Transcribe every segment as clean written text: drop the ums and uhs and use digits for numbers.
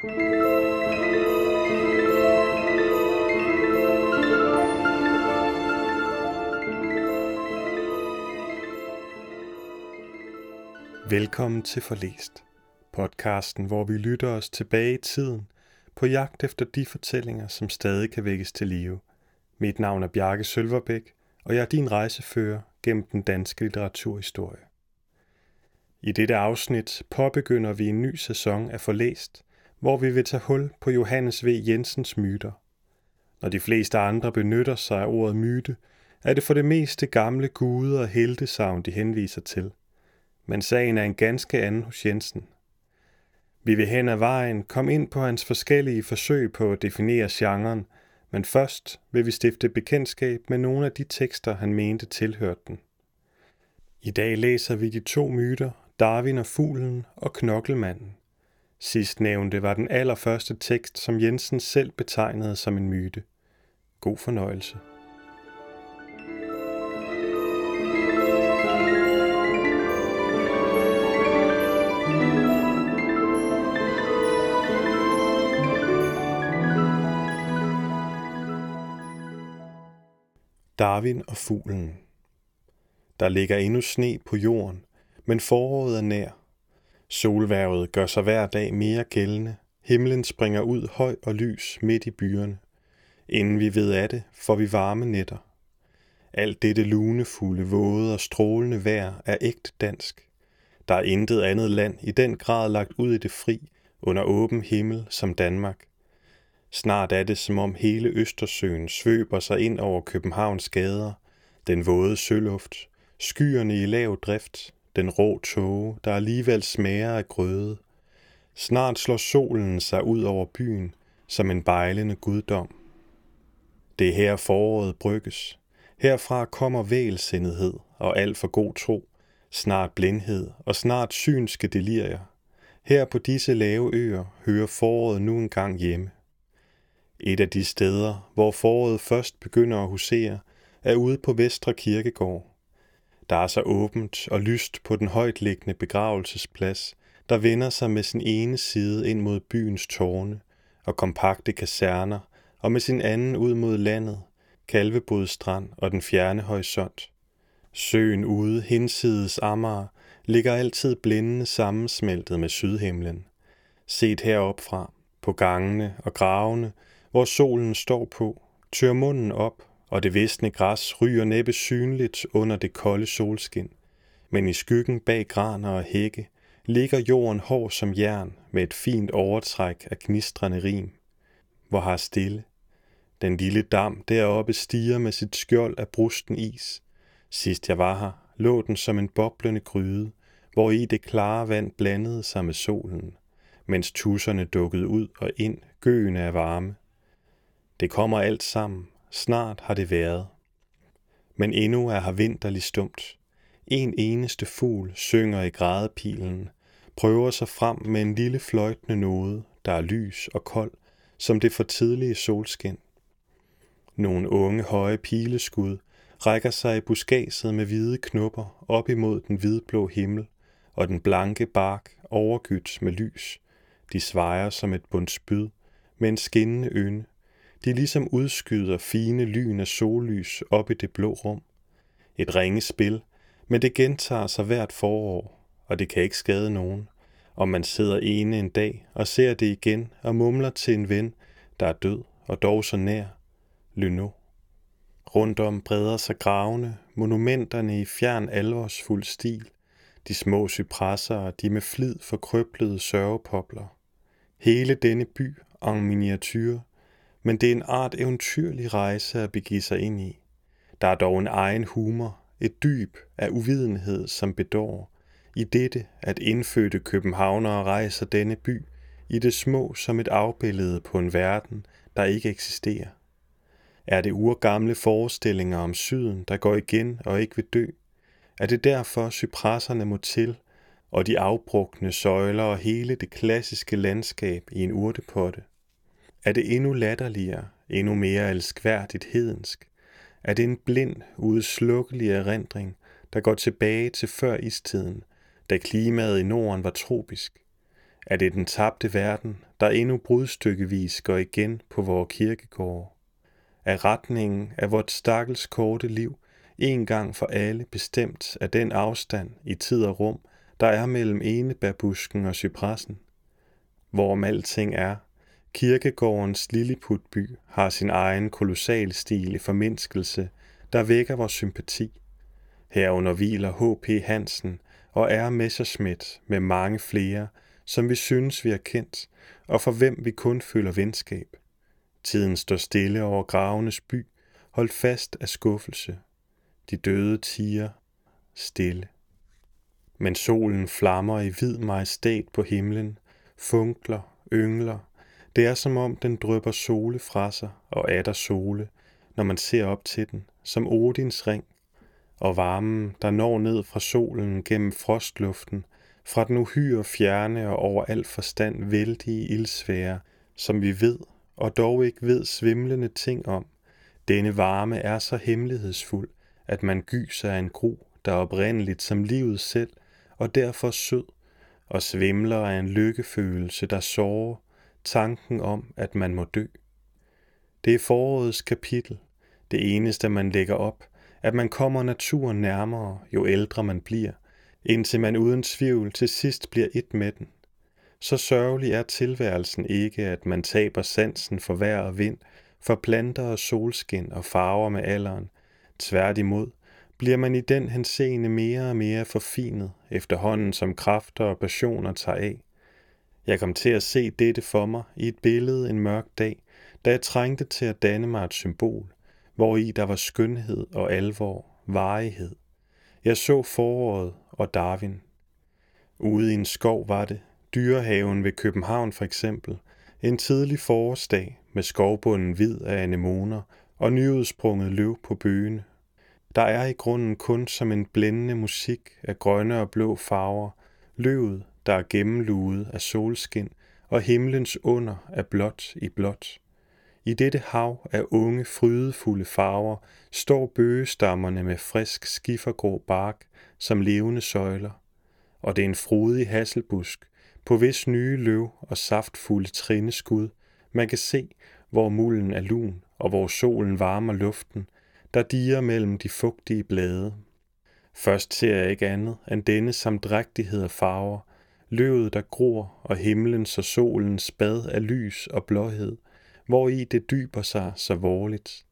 Velkommen til Forlæst, podcasten, hvor vi lytter os tilbage i tiden på jagt efter de fortællinger, som stadig kan vækkes til live. Mit navn er Bjarke Sølverbæk, og jeg er din rejsefører gennem den danske litteraturhistorie. I dette afsnit påbegynder vi en ny sæson af Forlæst, hvor vi vil tage hul på Johannes V. Jensens myter. Når de fleste andre benytter sig af ordet myte, er det for det meste gamle guder og heltesagn, de henviser til. Men sagen er en ganske anden hos Jensen. Vi vil hen ad vejen komme ind på hans forskellige forsøg på at definere genren, men først vil vi stifte bekendtskab med nogle af de tekster, han mente tilhørte den. I dag læser vi de to myter, Darwin og Fuglen og Knokkelmanden. Sidstnævnte var den allerførste tekst, som Jensen selv betegnede som en myte. God fornøjelse. Darwin og fuglen. Der ligger endnu sne på jorden, men foråret er nær. Solværvet gør sig hver dag mere gældende. Himlen springer ud høj og lys midt i byerne. Inden vi ved af det, får vi varme nætter. Alt dette lunefulde, våde og strålende vejr er ægte dansk. Der er intet andet land i den grad lagt ud i det fri, under åben himmel som Danmark. Snart er det, som om hele Østersøen svøber sig ind over Københavns gader, den våde søluft, skyerne i lav drift, den rå tåge, der alligevel smager af grøde. Snart slår solen sig ud over byen som en bejlende guddom. Det er her foråret brygges. Herfra kommer vægelsindighed og alt for god tro, snart blindhed og snart synske delirier. Her på disse lave øer hører foråret nu engang hjemme. Et af de steder, hvor foråret først begynder at husere, er ude på Vestre Kirkegård. Der er så åbent og lyst på den højtliggende begravelsesplads, der vender sig med sin ene side ind mod byens tårne og kompakte kaserner, og med sin anden ud mod landet, Kalvebod Strand og den fjerne horisont. Søen ude hinsides Amager ligger altid blændende sammensmeltet med sydhimlen. Set heropfra, på gangene og gravene, hvor solen står på, tør munden op, og det visne græs ryger næppe synligt under det kolde solskin. Men i skyggen bag graner og hække ligger jorden hård som jern med et fint overtræk af gnistrende rim. Hvor har stille. Den lille dam deroppe stiger med sit skjold af brusten is. Sidst jeg var her, lå den som en boblende gryde, hvor i det klare vand blandede sig med solen, mens tusserne dukkede ud og ind, gøende af varme. Det kommer alt sammen. Snart har det været. Men endnu er her vinterlig stumt. En eneste fugl synger i grædepilen, prøver sig frem med en lille fløjtende node, der er lys og kold, som det for tidlige solskin. Nogle unge høje pileskud rækker sig i buskaget med hvide knopper op imod den hvidblå himmel, og den blanke bark overgydt med lys. De svejer som et bundt spyd med en skinnende ynde. De ligesom udskyder fine lyn af sollys op i det blå rum. Et ringe spil, men det gentager sig hvert forår, og det kan ikke skade nogen, om man sidder ene en dag og ser det igen og mumler til en ven, der er død og dog så nær. Lyno. Rundt om breder sig gravene, monumenterne i fjern alvorsfuld stil, de små cypresser og de med flid forkrøblede sørgepopler. Hele denne by en miniature, men det er en art eventyrlig rejse at begive sig ind i. Der er dog en egen humor, et dyb af uvidenhed, som bedår, i dette at indfødte københavnere rejser denne by i det små som et afbillede på en verden, der ikke eksisterer. Er det urgamle forestillinger om syden, der går igen og ikke vil dø? Er det derfor cypresserne må til, og de afbrukne søjler og hele det klassiske landskab i en urtepotte? Er det endnu latterligere, endnu mere elskværdigt hedensk? Er det en blind, udslukkelig erindring, der går tilbage til før istiden, da klimaet i Norden var tropisk? at det er den tabte verden, der endnu brudstykkevis går igen på vores kirkegård, er retningen af vort stakkels korte liv en gang for alle bestemt af den afstand i tid og rum, der er mellem enebærbusken og cypressen. Hvorom alting er, kirkegårdens lilliputby har sin egen kolossal stil i formindskelse, der vækker vores sympati. Herunder hviler H.P. Hansen og R. Messerschmidt med mange flere, som vi synes vi har kendt, og for hvem vi kun føler venskab. Tiden står stille over gravenes by, holdt fast af skuffelse. De døde tier stille. Men solen flammer i hvid majestæt på himlen, funkler, yngler. Det er som om den drypper sole fra sig og atter sole, når man ser op til den, som Odins ring. Og varmen, der når ned fra solen gennem frostluften, fra den uhyre fjerne og over al forstand vældige ildsfære, som vi ved og dog ikke ved svimlende ting om. Denne varme er så hemmelighedsfuld, at man gyser af en gru, der er oprindeligt som livet selv og derfor sød, og svimler af en lykkefølelse, der sårer tanken om, at man må dø. Det er forårets kapitel, det eneste man lægger op, at man kommer naturen nærmere, jo ældre man bliver, indtil man uden tvivl til sidst bliver et med den. Så sørgelig er tilværelsen ikke, at man taber sansen for vejr og vind, for planter og solskin og farver med alderen. Tværtimod bliver man i den henseende mere og mere forfinet, efterhånden som kræfter og passioner tager af. Jeg kom til at se dette for mig i et billede en mørk dag, da jeg trængte til at danne mig et symbol, hvori der var skønhed og alvor, varighed. Jeg så foråret og Darwin. Ude i en skov var det, Dyrehaven ved København for eksempel, en tidlig forårsdag med skovbunden hvid af anemoner og nyudsprunget løv på bøgene. Der er i grunden kun som en blændende musik af grønne og blå farver, løvet, der er gennemluget af solskin, og himlens under er blåt i blåt. I dette hav af unge, frydefulde farver står bøgestammerne med frisk skiffergrå bark som levende søjler, og det er en frodig hasselbusk, på hvis nye løv og saftfulde trineskud, man kan se, hvor mulden er lun og hvor solen varmer luften, der diger mellem de fugtige blade. Først ser jeg ikke andet end denne samdrægtighed af farver, løvet der gror og himlen så solen spad af lys og blåhed, hvori det dyber sig så vorligt.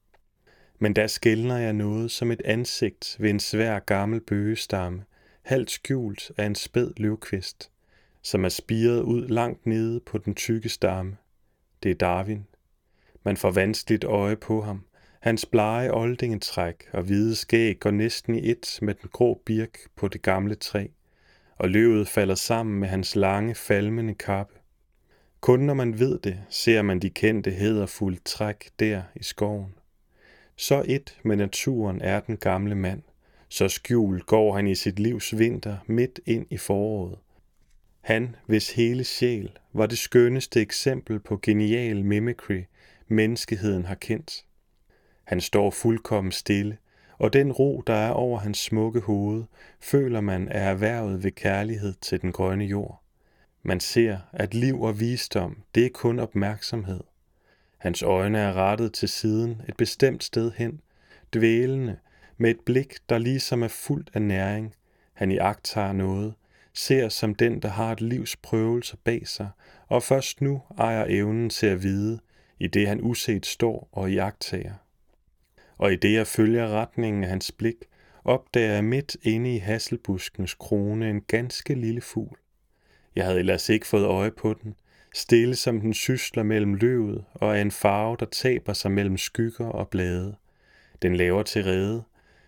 Men der skælner jeg noget som et ansigt ved en svær gammel bøgestamme, halvt skjult af en spæd løvkvist, som er spiret ud langt nede på den tykke stamme. Det er Darwin. Man får vanskeligt øje på ham. Hans blege oldingetræk og hvide skæg går næsten i et med den grå birk på det gamle træ, og løvet falder sammen med hans lange, falmende kappe. Kun når man ved det, ser man de kendte hæderfulde træk der i skoven. Så et med naturen er den gamle mand. Så skjult går han i sit livs vinter midt ind i foråret. Han, hvis hele sjæl, var det skønneste eksempel på genial mimicry, menneskeheden har kendt. Han står fuldkommen stille, og den ro, der er over hans smukke hoved, føler man er erhvervet ved kærlighed til den grønne jord. Man ser, at liv og visdom, det er kun opmærksomhed. Hans øjne er rettet til siden et bestemt sted hen, dvælende, med et blik, der ligesom er fuldt af næring. Han iagttager noget, ser som den, der har et livs prøvelser bag sig, og først nu ejer evnen til at vide, i det han uset står og iagttager. Og i det jeg følger retningen af hans blik, opdager jeg midt inde i hasselbuskens krone en ganske lille fugl. Jeg havde ellers ikke fået øje på den, stille som den sysler mellem løvet og af en farve, der taber sig mellem skygger og blade. Den laver til rede,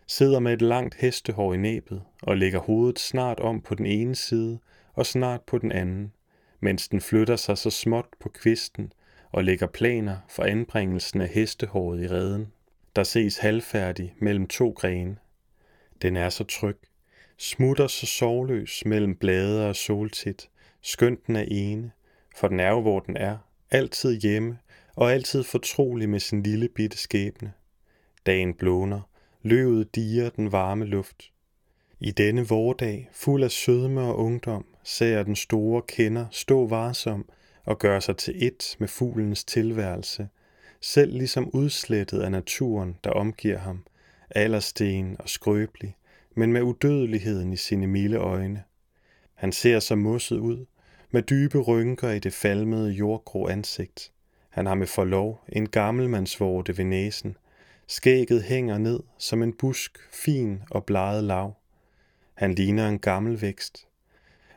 sidder med et langt hestehår i næbet og lægger hovedet snart om på den ene side og snart på den anden, mens den flytter sig så småt på kvisten og lægger planer for anbringelsen af hestehåret i reden, der ses halvfærdig mellem to grene. Den er så tryg, smutter så sorgløs mellem blade og soltit, skønt den er ene, for den er jo, hvor den er, altid hjemme og altid fortrolig med sin lille bitte skæbne. Dagen blåner, løvet diger den varme luft. I denne vordag, fuld af sødme og ungdom, ser den store kender stå varsom og gøre sig til ét med fuglens tilværelse, selv ligesom udslettet af naturen, der omgiver ham, aldersten og skrøbelig, men med udødeligheden i sine milde øjne. Han ser så mosset ud, med dybe rynker i det falmede jordgrå ansigt. Han har med forlov en gammelmandsvorte ved næsen. Skægget hænger ned som en busk, fin og bleget lav. Han ligner en gammel vækst.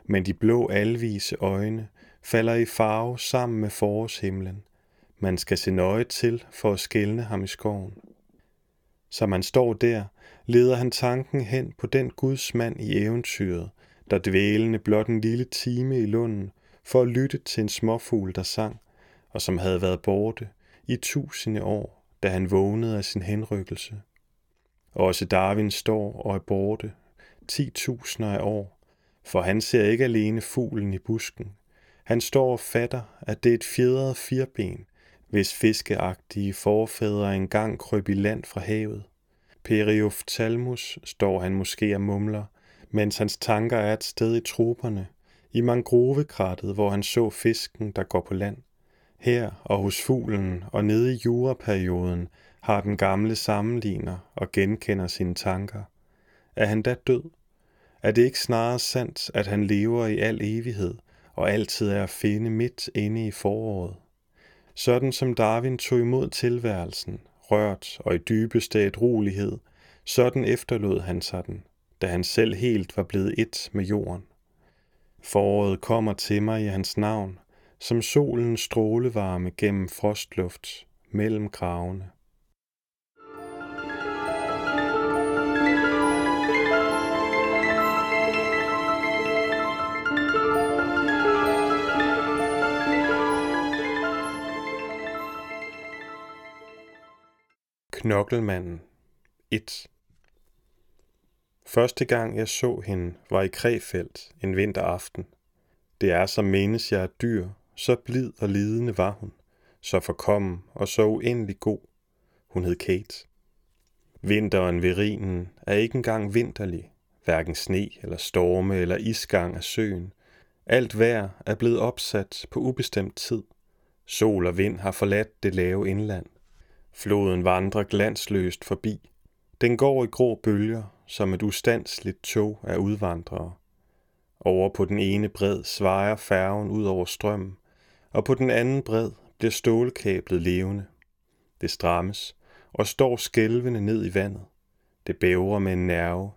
Men de blå alvise øjne falder i farve sammen med forårshimlen. Man skal se nøje til for at skelne ham i skoven. Som han står der, leder han tanken hen på den gudsmand i eventyret, der dvælende blot en lille time i lunden for at lytte til en småfugl, der sang, og som havde været borte i tusinde år, da han vågnede af sin henrykkelse. Også Darwin står og er borte 10.000 af år, for han ser ikke alene fuglen i busken. Han står og fatter, at det er et fjedret firben, hvis fiskeagtige forfædre engang krøb i land fra havet. Periophthalmus står han måske og mumler, mens hans tanker er et sted i troperne, i mangrovekrattet, hvor han så fisken, der går på land. Her og hos fuglen og nede i juraperioden har den gamle sammenligner og genkender sine tanker. Er han da død? Er det ikke snarere sandt, at han lever i al evighed og altid er at finde midt inde i foråret? Sådan som Darwin tog imod tilværelsen, rørt og i dybeste ædruelighed, sådan efterlod han sig den, da han selv helt var blevet ét med jorden. Foråret kommer til mig i hans navn, som solens strålevarme gennem frostluft mellem gravene. Knokkelmanden 1. Første gang jeg så hende var i Krefeld en vinteraften. Det er som menes jeg er dyr, så blid og lidende var hun, så forkommen og så uendelig god. Hun hed Kate. Vinteren ved Rinen er ikke engang vinterlig, hverken sne eller storme eller isgang af søen. Alt vejr er blevet opsat på ubestemt tid. Sol og vind har forladt det lave indland. Floden vandrer glansløst forbi. Den går i grå bølger, som et ustandsligt tog af udvandrere. Over på den ene bred svajer færgen ud over strømmen, og på den anden bred bliver stålkablet levende. Det strammes og står skælvende ned i vandet. Det bæver med en nerve.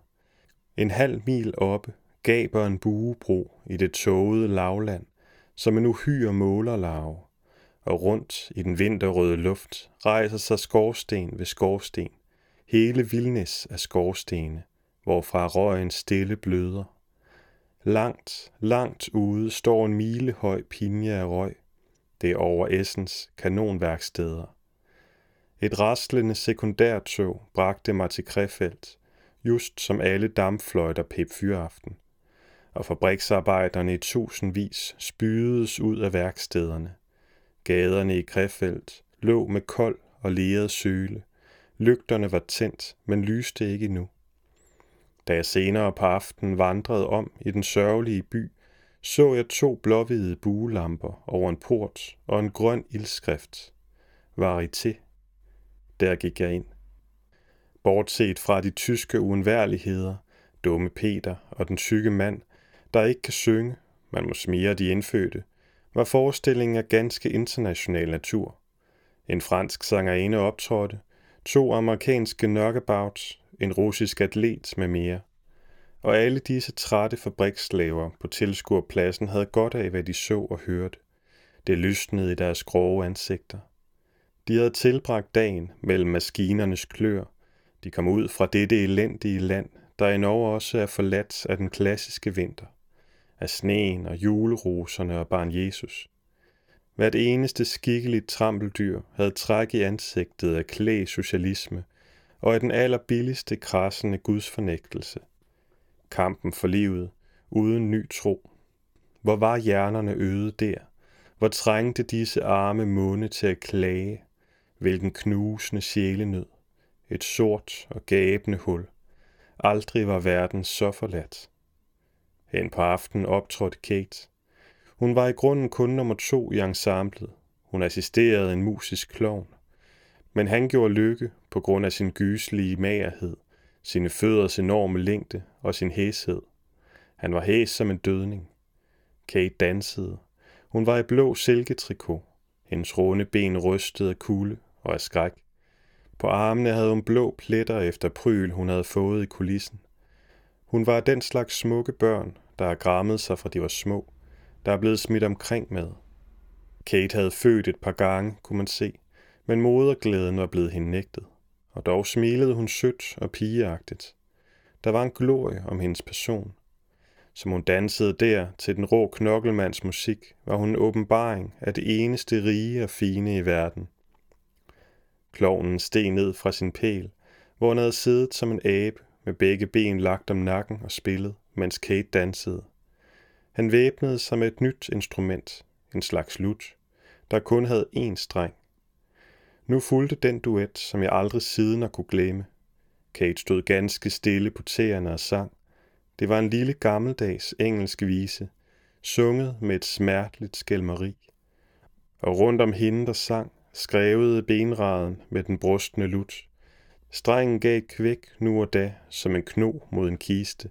En halv mil oppe gaber en bugebro i det tågede lavland, som en uhyre målerlarve, og rundt i den vinterrøde luft rejser sig skorsten ved skorsten. Hele Vilnes af skorstene, hvorfra røgen stille bløder. Langt, langt ude står en milehøj pinje af røg. Det er over Essens kanonværksteder. Et raslende sekundærtog bragte mig til Krefeld, just som alle dampfløjter pep fyraften, og fabriksarbejderne i tusindvis spydes ud af værkstederne. Gaderne i Krefeld lå med kold og leret søle. Lygterne var tændt, men lyste ikke endnu. Da jeg senere på aftenen vandrede om i den sørgelige by, så jeg 2 blåhvide buelamper over en port og en grøn ildskrift. Varieté. Der gik jeg ind. Bortset fra de tyske uundværligheder, dumme Peter og den tykke mand, der ikke kan synge, man må smire de indfødte, var forestillingen af ganske international natur. En fransk sangerinde optrådte, 2 amerikanske knockabouts, en russisk atlet med mere. Og alle disse trætte fabriksslaver på tilskuerpladsen havde godt af, hvad de så og hørte. Det lysnede i deres grove ansigter. De havde tilbragt dagen mellem maskinernes klør. De kom ud fra dette elendige land, der endnu også er forladt af den klassiske vinter. Af sneen og juleroserne og barn Jesus. Hvert eneste skikkeligt trampeldyr havde træk i ansigtet af klæg socialisme og af den allerbilligste krassende gudsfornægtelse. Kampen for livet, uden ny tro. Hvor var hjernerne øde der? Hvor trængte disse arme munde til at klage? Hvilken knusende sjælenød. Et sort og gabende hul. Aldrig var verden så forladt. Hen på aftenen optrådte Kate. Hun var i grunden kun nummer 2 i ensemblet. Hun assisterede en musisk klovn. Men han gjorde lykke på grund af sin gyselige magerhed, sine fødders enorme længde og sin hæshed. Han var hæs som en dødning. Kate dansede. Hun var i blå silketrikot. Hendes runde ben rystede af kulde og af skræk. På armene havde hun blå pletter efter pryl, hun havde fået i kulissen. Hun var den slags smukke børn, der har grammet sig fra de var små, der er blevet smidt omkring med. Kate havde født et par gange, kunne man se, men moderglæden var blevet hende nægtet. Og dog smilede hun sødt og pigeagtigt. Der var en glorie om hendes person. Som hun dansede der til den rå knokkelmands musik, var hun en åbenbaring af det eneste rige og fine i verden. Klovnen steg ned fra sin pæl, hvor han havde siddet som en abe med begge ben lagt om nakken og spillet, mens Kate dansede. Han væbnede sig med et nyt instrument, en slags lut, der kun havde én streng. Nu fulgte den duet, som jeg aldrig siden har kunne glemme. Kate stod ganske stille på tæerne og sang. Det var en lille gammeldags engelsk vise, sunget med et smerteligt skælmeri. Og rundt om hende, der sang, skrævede benraden med den brustne lut. Strengen gav et kvæk nu og da, som en kno mod en kiste,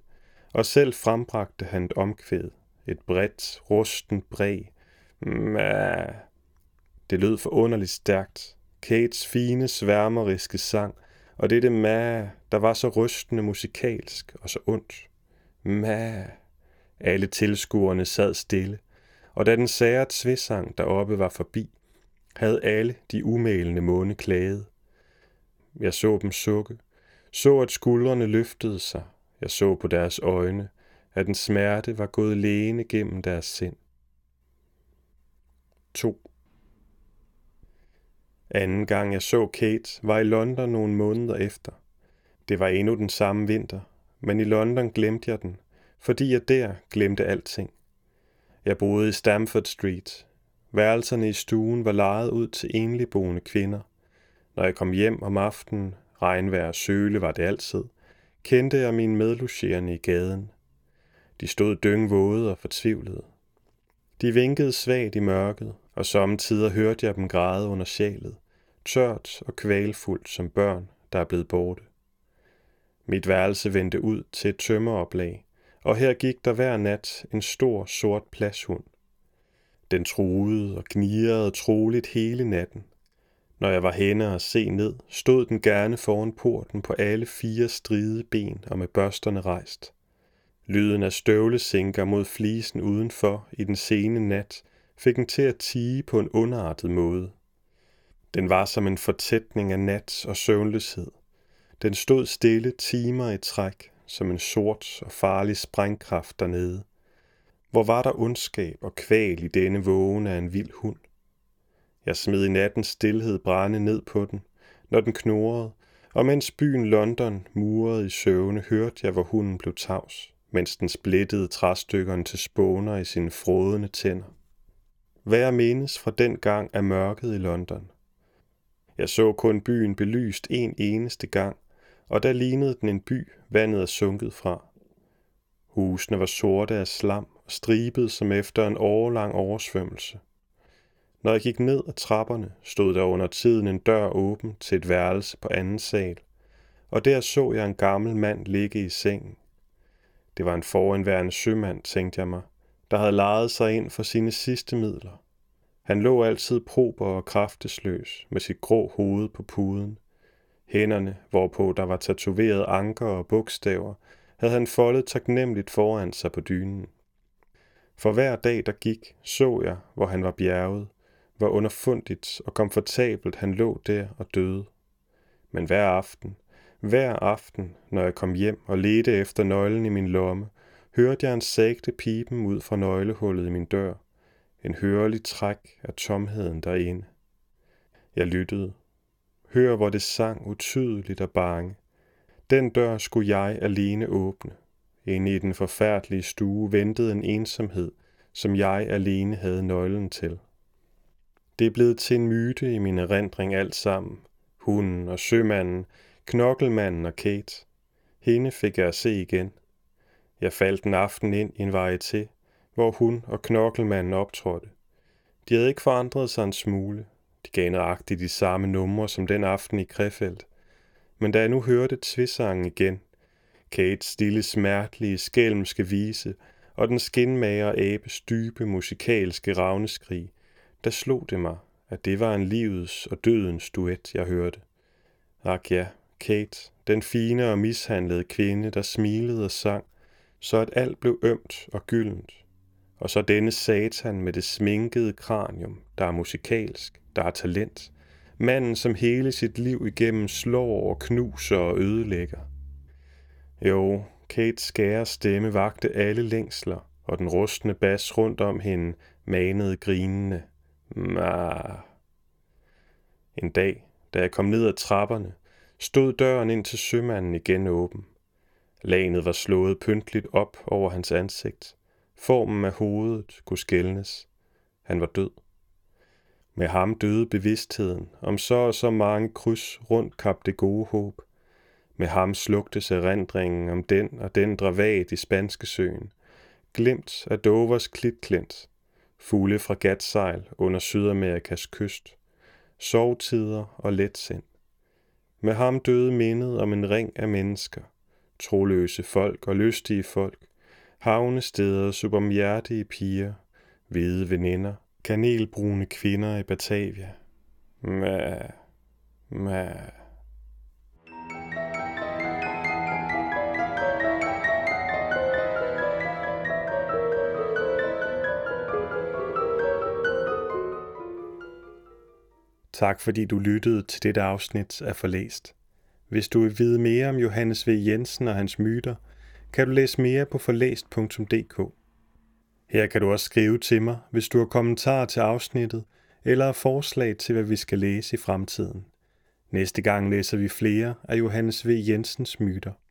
og selv frembragte han et omkvæd, et bredt, rustent bræg. Det lød forunderligt stærkt. Kates fine, sværmeriske sang, og dette mæh, der var så rystende musikalsk og så ondt. Mæh. Alle tilskuerne sad stille, og da den sære tvesang deroppe var forbi, havde alle de umælende munde klaget. Jeg så dem sukke, så at skuldrene løftede sig, jeg så på deres øjne, at den smerte var gået lægende gennem deres sind. 2. Anden gang jeg så Kate, var i London nogle måneder efter. Det var endnu den samme vinter, men i London glemte jeg den, fordi jeg der glemte alting. Jeg boede i Stamford Street. Værelserne i stuen var lejet ud til enligboende kvinder. Når jeg kom hjem om aftenen, regnvejr og søle var det altid, kendte jeg mine medlogerende i gaden. De stod dyngvåde og fortvivlede. De vinkede svagt i mørket, og sommetider hørte jeg dem græde under sjælet, tørt og kvalfuldt som børn, der er blevet borte. Mit værelse vendte ud til et tømmeroplag, og her gik der hver nat en stor sort plashund. Den truede og gnirrede troligt hele natten. Når jeg var henne og se ned, stod den gerne foran porten på alle 4 stride ben og med børsterne rejst. Lyden af støvlesinker mod flisen udenfor i den sene nat fik den til at tie på en underartet måde. Den var som en fortætning af nat og søvnløshed. Den stod stille timer i træk, som en sort og farlig sprængkraft dernede. Hvor var der ondskab og kval i denne vågen af en vild hund? Jeg smed i nattens stilhed brænde ned på den, når den knurrede, og mens byen London murrede i søvne, hørte jeg, hvor hunden blev tavs, mens den splittede træstykkerne til spåner i sine frådende tænder. Hvad jeg mindes fra den gang af mørket i London. Jeg så kun byen belyst en eneste gang, og der lignede den en by, vandet er sunket fra. Husene var sorte af slam og stribede som efter en årelang oversvømmelse. Når jeg gik ned ad trapperne, stod der under tiden en dør åben til et værelse på anden sal, og der så jeg en gammel mand ligge i sengen. Det var en forhenværende sømand, tænkte jeg mig, der havde lejet sig ind for sine sidste midler. Han lå altid prober og kraftesløs med sit grå hoved på puden. Hænderne, hvorpå der var tatoverede anker og bogstaver, havde han foldet taknemmeligt foran sig på dynen. For hver dag, der gik, så jeg, hvor han var bjerget, hvor underfundigt og komfortabelt han lå der og døde. Men hver aften, når jeg kom hjem og ledte efter nøglen i min lomme, hørte jeg en sagte pipen ud fra nøglehullet i min dør. En hørelig træk af tomheden derinde. Jeg lyttede. Hør, hvor det sang utydeligt og bange. Den dør skulle jeg alene åbne. Inde i den forfærdelige stue ventede en ensomhed, som jeg alene havde nøglen til. Det er blevet til en myte i min erindring alt sammen. Hunden og sømanden, knokkelmanden og Kate. Hende fik jeg at se igen. Jeg faldt en aften ind i en varieté, hvor hun og knokkelmanden optrådte. De havde ikke forandret sig en smule. De gav nøjagtigt de samme numre som den aften i Krefeld. Men da jeg nu hørte tvisangen igen, Kates stille, smertelige, skælmske vise og den skinmagre æbes dybe, musikalske ravneskrig, der slog det mig, at det var en livets og dødens duet, jeg hørte. Ak ja, Kate, den fine og mishandlede kvinde, der smilede og sang, så at alt blev ømt og gyldent. Og så denne satan med det sminkede kranium, der er musikalsk, der er talent. Manden, som hele sit liv igennem slår og knuser og ødelægger. Jo, Kates skære stemme vagte alle længsler, og den rustne bas rundt om hende manede grinende. Mah. En dag, da jeg kom ned ad trapperne, stod døren ind til sømanden igen åben. Lanet var slået pyntligt op over hans ansigt. Formen af hovedet kunne skelnes. Han var død. Med ham døde bevidstheden om så og så mange kryds rundt Kap det Gode Håb. Med ham slugtes erindringen om den og den dravat i Spanske Søen. Glemt af Dovers klitklint. Fugle fragatsejl under Sydamerikas kyst. Sovtider og letsind. Med ham døde mindet om en ring af mennesker. Troløse folk og lystige folk. Havnesteder, supermhjertige piger, hvide veninder, kanelbrune kvinder i Batavia. Tak fordi du lyttede til dette afsnit af Forlæst. Hvis du vil vide mere om Johannes V. Jensen og hans myter, kan du læse mere på forlæst.dk. Her kan du også skrive til mig, hvis du har kommentarer til afsnittet eller forslag til, hvad vi skal læse i fremtiden. Næste gang læser vi flere af Johannes V. Jensens myter.